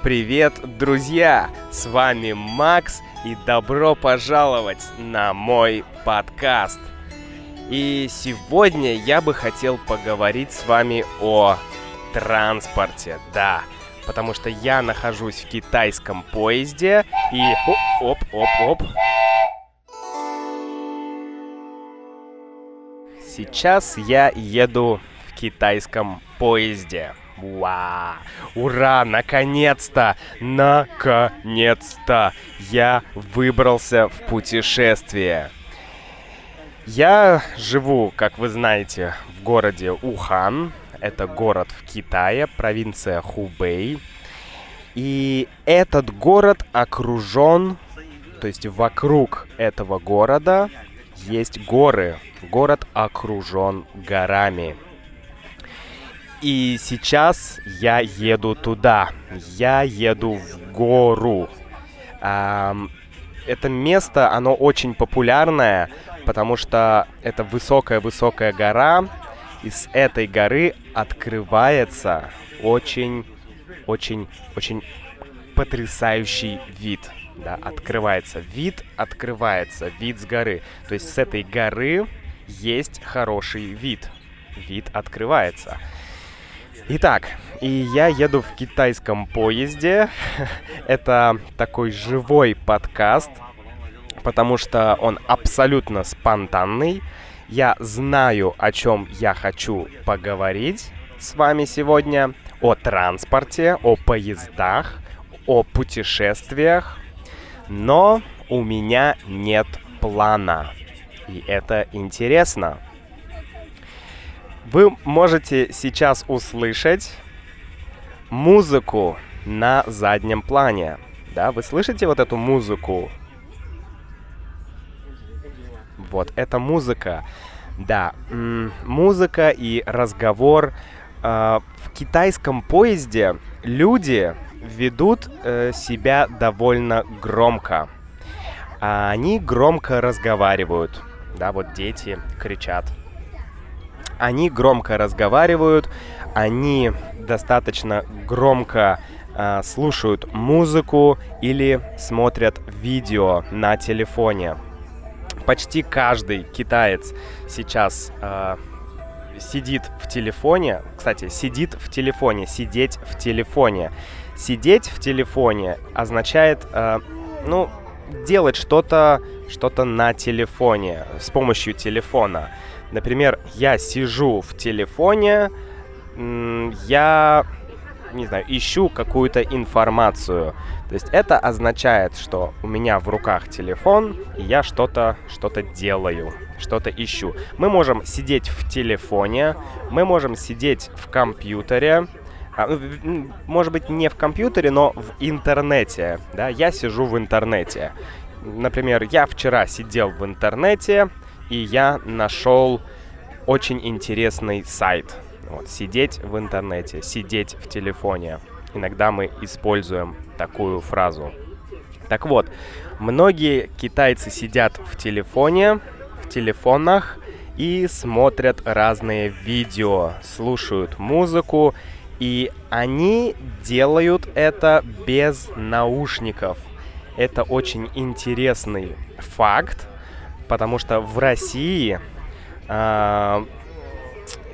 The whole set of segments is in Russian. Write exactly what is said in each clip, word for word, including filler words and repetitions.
Привет, друзья! С вами Макс, и добро пожаловать на мой подкаст. И сегодня я бы хотел поговорить с вами о транспорте, да, потому что я нахожусь в китайском поезде и... Оп, оп, оп, оп. Сейчас я еду в китайском поезде. Ура! Ура! Наконец-то! Наконец-то! Я выбрался в путешествие. Я живу, как вы знаете, в городе Ухан. Это город в Китае, провинция Хубэй. И этот город окружен, то есть вокруг этого города есть горы. Город окружен горами. И сейчас я еду туда. Я еду в гору. Это место, оно очень популярное, потому что это высокая-высокая гора. И с этой горы открывается очень-очень-очень потрясающий вид. Да, открывается вид, открывается вид с горы. То есть с этой горы есть хороший вид. Вид открывается. Итак, и я еду в китайском поезде. Это такой живой подкаст, потому что он абсолютно спонтанный. Я знаю, о чем я хочу поговорить с вами сегодня. О транспорте, о поездах, о путешествиях. Но у меня нет плана. И это интересно. Вы можете сейчас услышать музыку на заднем плане. Да, вы слышите вот эту музыку? Вот, это музыка. Да, м- музыка и разговор. Э- в китайском поезде люди ведут э- себя довольно громко. А они громко разговаривают. Да, вот дети кричат. Они громко разговаривают, они достаточно громко э, слушают музыку или смотрят видео на телефоне. Почти каждый китаец сейчас э, сидит в телефоне. Кстати, сидит в телефоне, сидеть в телефоне. Сидеть в телефоне означает, э, ну, делать что-то, что-то на телефоне, с помощью телефона. Например, я сижу в телефоне, я, не знаю, ищу какую-то информацию. То есть это означает, что у меня в руках телефон, и я что-то, что-то делаю, что-то ищу. Мы можем сидеть в телефоне, мы можем сидеть в компьютере, может быть, не в компьютере, но в интернете. Да? Я сижу в интернете. Например, я вчера сидел в интернете, и я нашел очень интересный сайт. Вот, сидеть в интернете, сидеть в телефоне. Иногда мы используем такую фразу. Так вот, многие китайцы сидят в телефоне, в телефонах и смотрят разные видео, слушают музыку. И они делают это без наушников. Это очень интересный факт. Потому что в России э,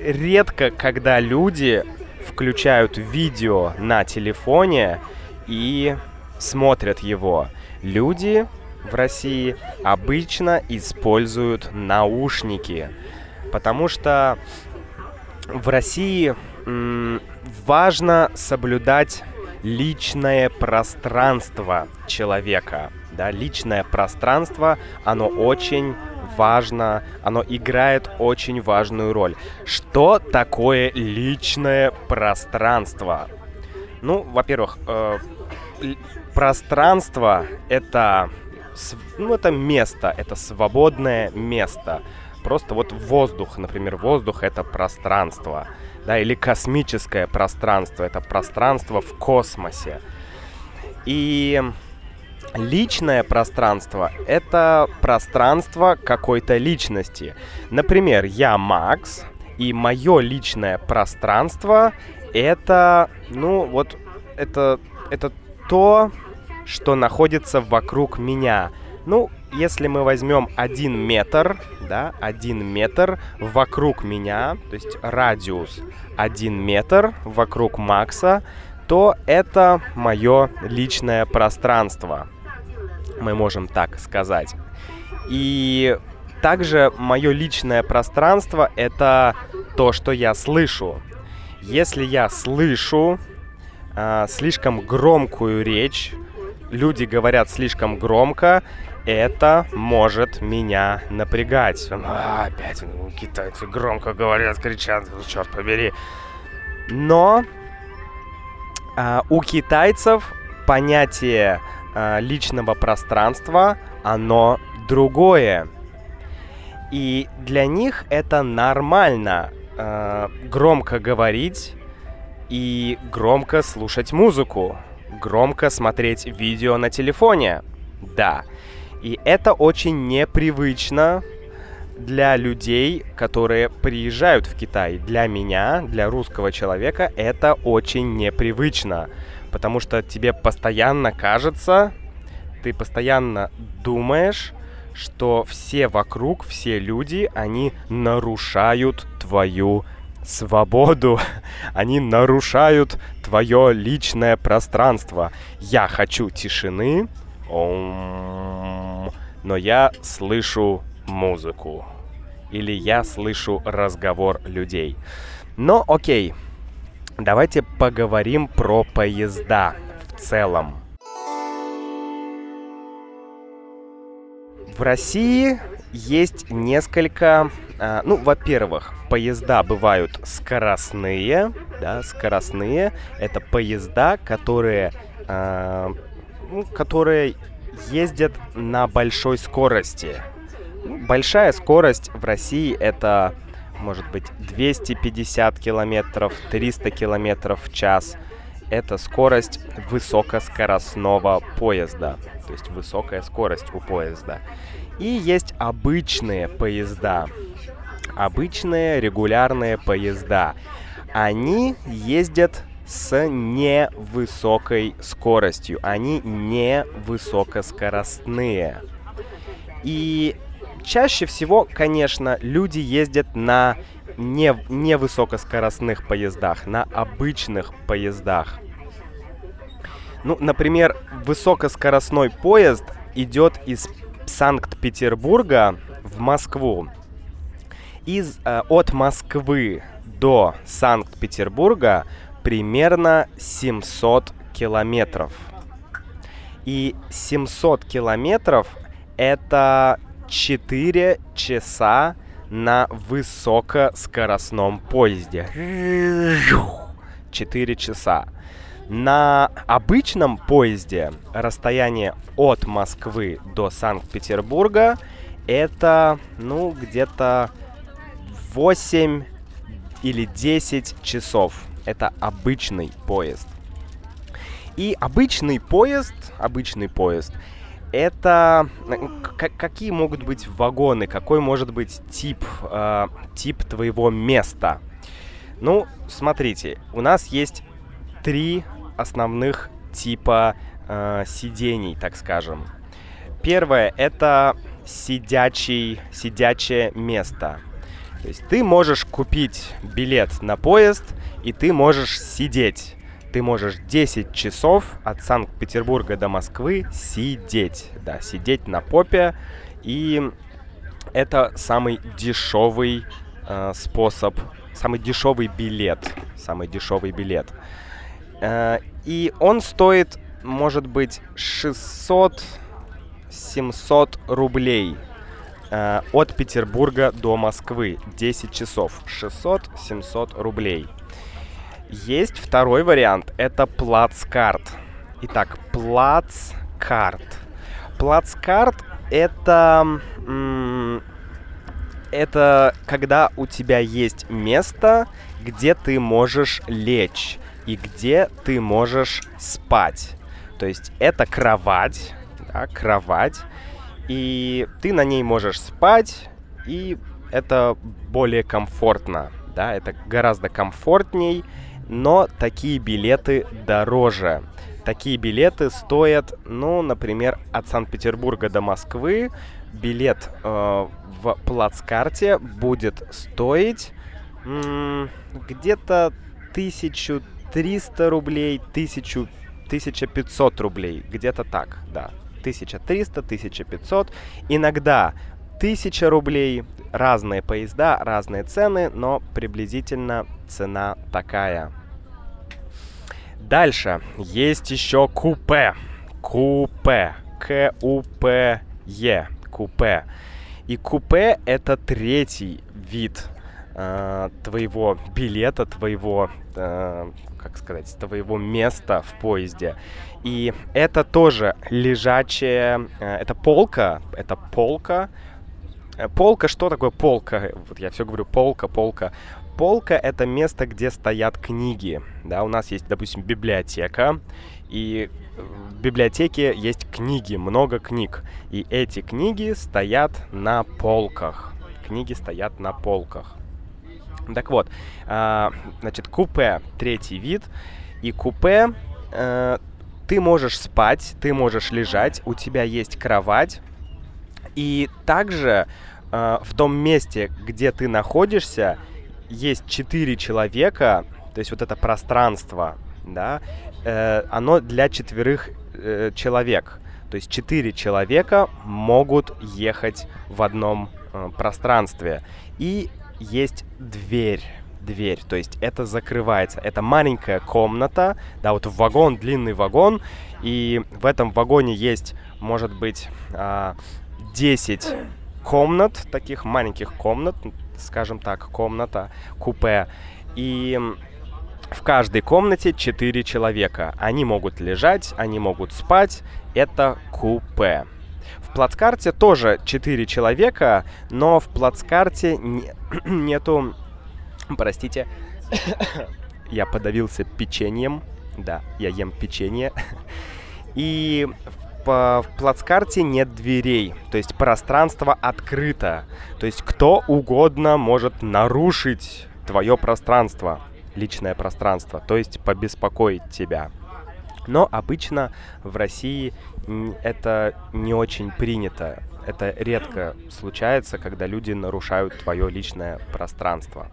редко, когда люди включают видео на телефоне и смотрят его. Люди в России обычно используют наушники, потому что в России м, важно соблюдать личное пространство человека. Да, личное пространство, оно очень важно, оно играет очень важную роль. Что такое личное пространство? Ну, во-первых, э, пространство — это, ну, это место, это свободное место. Просто вот воздух, например, воздух — это пространство. Да, или космическое пространство — это пространство в космосе. И... Личное пространство — это пространство какой-то личности. Например, я Макс, и мое личное пространство — это, ну, вот, это это то, что находится вокруг меня. Ну, если мы возьмем один метр, да, один метр вокруг меня, то есть радиус один метр вокруг Макса, то это мое личное пространство. Мы можем так сказать. И также мое личное пространство — это то, что я слышу. Если я слышу э, слишком громкую речь, люди говорят слишком громко, это может меня напрягать. А, опять ну, китайцы громко говорят, кричат, черт побери. Но э, у китайцев понятие э, личного пространства, оно другое. И для них это нормально э, громко говорить и громко слушать музыку, громко смотреть видео на телефоне. Да. И это очень непривычно для людей, которые приезжают в Китай. Для меня, для русского человека, это очень непривычно. Потому что тебе постоянно кажется, ты постоянно думаешь, что все вокруг, все люди, они нарушают твою свободу. Они нарушают твое личное пространство. Я хочу тишины, но я слышу музыку. Или я слышу разговор людей. Но окей, давайте поговорим про поезда в целом. В России есть несколько, э, ну, во-первых, поезда бывают скоростные, да, скоростные. Это поезда, которые, э, которые ездят на большой скорости. Большая скорость в России это, может быть, двести пятьдесят километров, триста километров в час. Это скорость высокоскоростного поезда, то есть высокая скорость у поезда. И есть обычные поезда, обычные регулярные поезда. Они ездят с невысокой скоростью, они не высокоскоростные. И чаще всего, конечно, люди ездят на не, не высокоскоростных поездах, на обычных поездах. Ну, например, высокоскоростной поезд идет из Санкт-Петербурга в Москву. Из, э, от Москвы до Санкт-Петербурга примерно семьсот километров. И семьсот километров это четыре часа на высокоскоростном поезде. четыре часа. На обычном поезде расстояние от Москвы до Санкт-Петербурга это, ну, где-то восемь или десять часов. Это обычный поезд. И обычный поезд, обычный поезд, это какие могут быть вагоны, какой может быть тип, э, тип твоего места. Ну, смотрите, у нас есть три основных типа э, сидений, так скажем. Первое — это сидячий, сидячее место. То есть ты можешь купить билет на поезд, и ты можешь сидеть. Ты можешь десять часов от Санкт-Петербурга до Москвы сидеть. Да, сидеть на попе. И это самый дешевый э, способ, самый дешевый билет. Самый дешевый билет. Э, и он стоит, может быть, шестьсот-семьсот рублей э, от Петербурга до Москвы. десять часов. шестьсот-семьсот рублей. Есть второй вариант, это плацкарт. Итак, плацкарт. Плацкарт это, это когда у тебя есть место, где ты можешь лечь и где ты можешь спать. То есть это кровать, да, кровать, и ты на ней можешь спать, и это более комфортно, да, это гораздо комфортней. Но такие билеты дороже. Такие билеты стоят, ну, например, от Санкт-Петербурга до Москвы билет э, в плацкарте будет стоить м- где-то тысячу триста рублей, тысячу, тысяча пятьсот рублей, где-то так, да, тысяча триста, тысяча пятьсот, иногда тысяча рублей, разные поезда, разные цены, но приблизительно цена такая. Дальше есть еще купе. Купе. К-У-П-Е. Купе. И купе это третий вид э, твоего билета, твоего, э, как сказать, твоего места в поезде. И это тоже лежачая, э, это полка, это полка. Полка, что такое полка? Вот я все говорю полка, полка. Полка — это место, где стоят книги. Да, у нас есть, допустим, библиотека, и в библиотеке есть книги, много книг. И эти книги стоят на полках. Книги стоят на полках. Так вот, э, значит, купе — третий вид. И купе э, ты можешь спать, ты можешь лежать, у тебя есть кровать. И также э, в том месте, где ты находишься, есть четыре человека, то есть вот это пространство, да, э, оно для четверых э, человек. То есть четыре человека могут ехать в одном э, пространстве. И есть дверь, дверь, то есть это закрывается. Это маленькая комната, да, вот вагон, длинный вагон, и в этом вагоне есть, может быть, э, десять комнат, таких маленьких комнат, скажем так, комната, купе. И в каждой комнате четыре человека. Они могут лежать, они могут спать. Это купе. В плацкарте тоже четыре человека, но в плацкарте не... нету... Простите, я подавился печеньем. Да, я ем печенье. И в плацкарте нет дверей, то есть пространство открыто, то есть кто угодно может нарушить твое пространство, личное пространство, то есть побеспокоить тебя. Но обычно в России это не очень принято, это редко случается, когда люди нарушают твое личное пространство.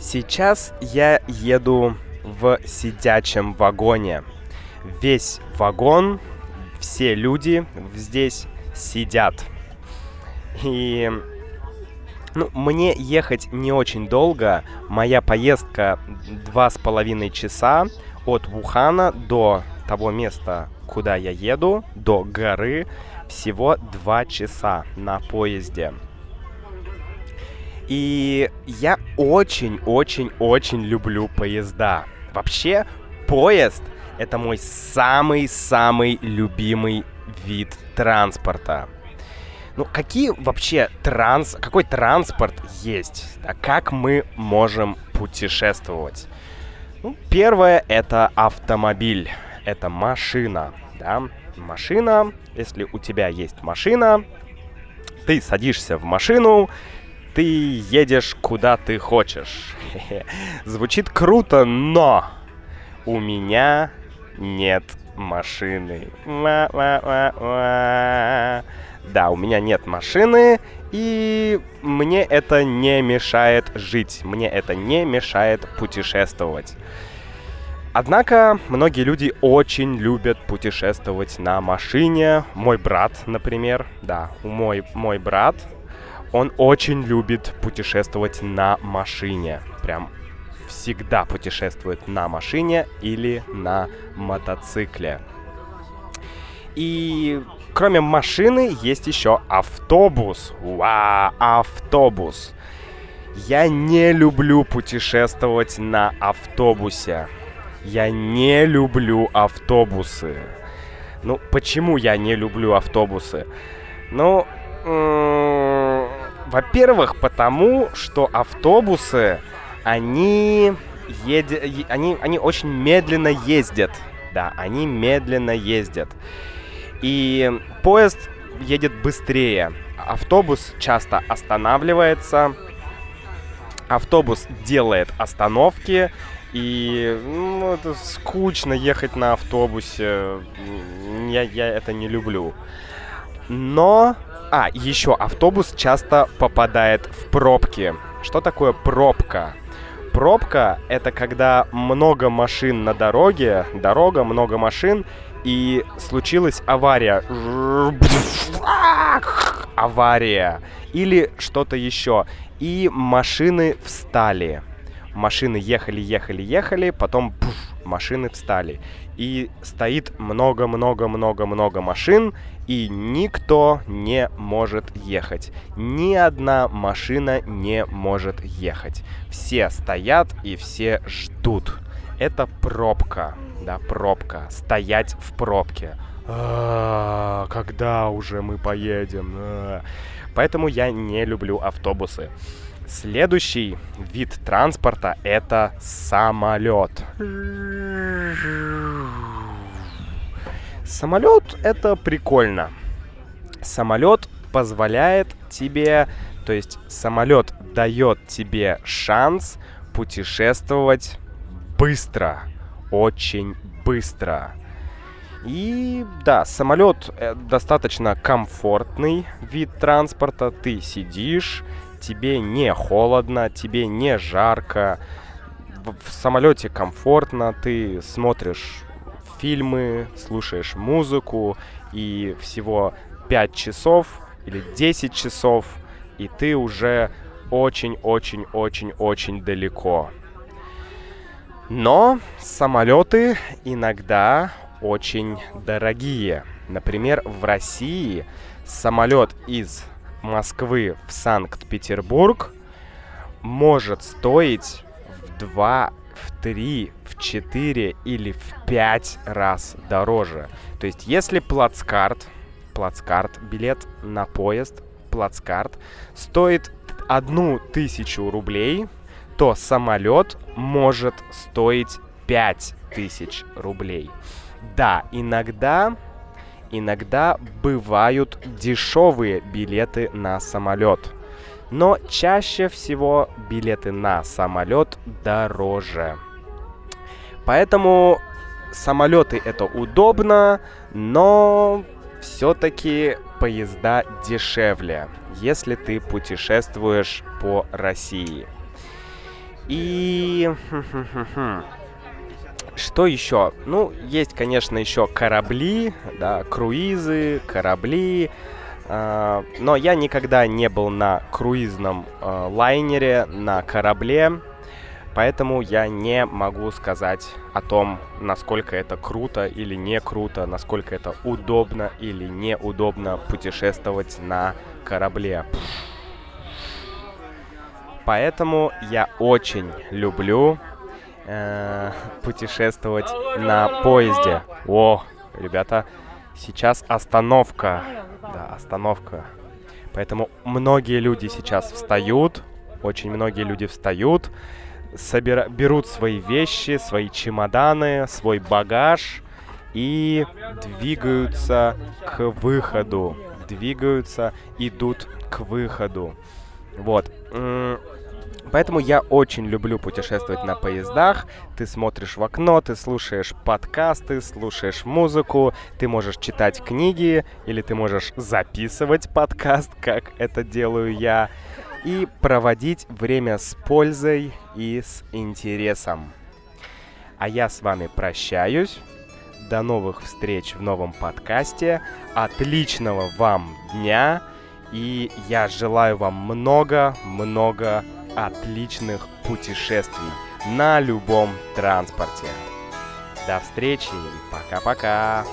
Сейчас я еду в сидячем вагоне. Весь вагон, все люди здесь сидят. И ну, мне ехать не очень долго. Моя поездка два с половиной часа от Ухана до того места, куда я еду, до горы, всего два часа на поезде. И я очень-очень-очень люблю поезда. Вообще, поезд — это мой самый-самый любимый вид транспорта. Ну, какие вообще транс... Какой транспорт есть? А как мы можем путешествовать? Ну, первое — это автомобиль. Это машина, да? Машина. Если у тебя есть машина, ты садишься в машину, ты едешь куда ты хочешь. Звучит круто, но у меня нет машины. Да, у меня нет машины, и мне это не мешает жить, мне это не мешает путешествовать. Однако многие люди очень любят путешествовать на машине. Мой брат, например, да, мой, мой брат... Он очень любит путешествовать на машине. Прям всегда путешествует на машине или на мотоцикле. И кроме машины есть еще автобус. Уа, автобус. Я не люблю путешествовать на автобусе. Я не люблю автобусы. Ну, почему я не люблю автобусы? Ну... Во-первых, потому что автобусы, они, еди... они, они очень медленно ездят. Да, они медленно ездят. И поезд едет быстрее. Автобус часто останавливается. Автобус делает остановки, и ну, это скучно ехать на автобусе. Я, я это не люблю. Но... А, еще автобус часто попадает в пробки. Что такое пробка? Пробка — это когда много машин на дороге, дорога, много машин, и случилась авария. Авария. Или что-то еще. И машины встали. Машины ехали, ехали, ехали, потом пуф, машины встали. И стоит много-много-много-много машин, и никто не может ехать. Ни одна машина не может ехать. Все стоят и все ждут. Это пробка, да, пробка. Стоять в пробке. А-а-а, когда уже мы поедем? А-а-а. Поэтому я не люблю автобусы. Следующий вид транспорта — это самолет. Самолет — это прикольно. Самолет позволяет тебе, то есть самолет дает тебе шанс путешествовать быстро, очень быстро. И да, самолет достаточно комфортный вид транспорта. Ты сидишь, тебе не холодно, тебе не жарко. В самолете комфортно, ты смотришь фильмы, слушаешь музыку, и всего пять часов или десять часов, и ты уже очень-очень-очень-очень далеко. Но самолеты иногда очень дорогие. Например, в России самолет из Москвы в Санкт-Петербург может стоить в два, в три, в четыре или в пять раз дороже. То есть, если плацкарт, плацкарт, билет на поезд, плацкарт, стоит одну тысячу рублей, то самолет может стоить пять тысяч рублей. Да, иногда... Иногда бывают дешевые билеты на самолет, но чаще всего билеты на самолет дороже. Поэтому самолеты это удобно, но все-таки поезда дешевле, если ты путешествуешь по России. И... Что еще? Ну, есть, конечно, еще корабли, да, круизы, корабли. Э, но я никогда не был на круизном э, лайнере, на корабле. Поэтому я не могу сказать о том, насколько это круто или не круто, насколько это удобно или неудобно путешествовать на корабле. Поэтому я очень люблю... путешествовать на поезде. О, ребята, сейчас остановка. Да, остановка. Поэтому многие люди сейчас встают, очень многие люди встают, собира- берут свои вещи, свои чемоданы, свой багаж и двигаются к выходу. Двигаются, идут к выходу. Вот. Поэтому я очень люблю путешествовать на поездах. Ты смотришь в окно, ты слушаешь подкасты, слушаешь музыку, ты можешь читать книги или ты можешь записывать подкаст, как это делаю я, и проводить время с пользой и с интересом. А я с вами прощаюсь. До новых встреч в новом подкасте. Отличного вам дня. И я желаю вам много-много отличных путешествий на любом транспорте. До встречи и пока-пока!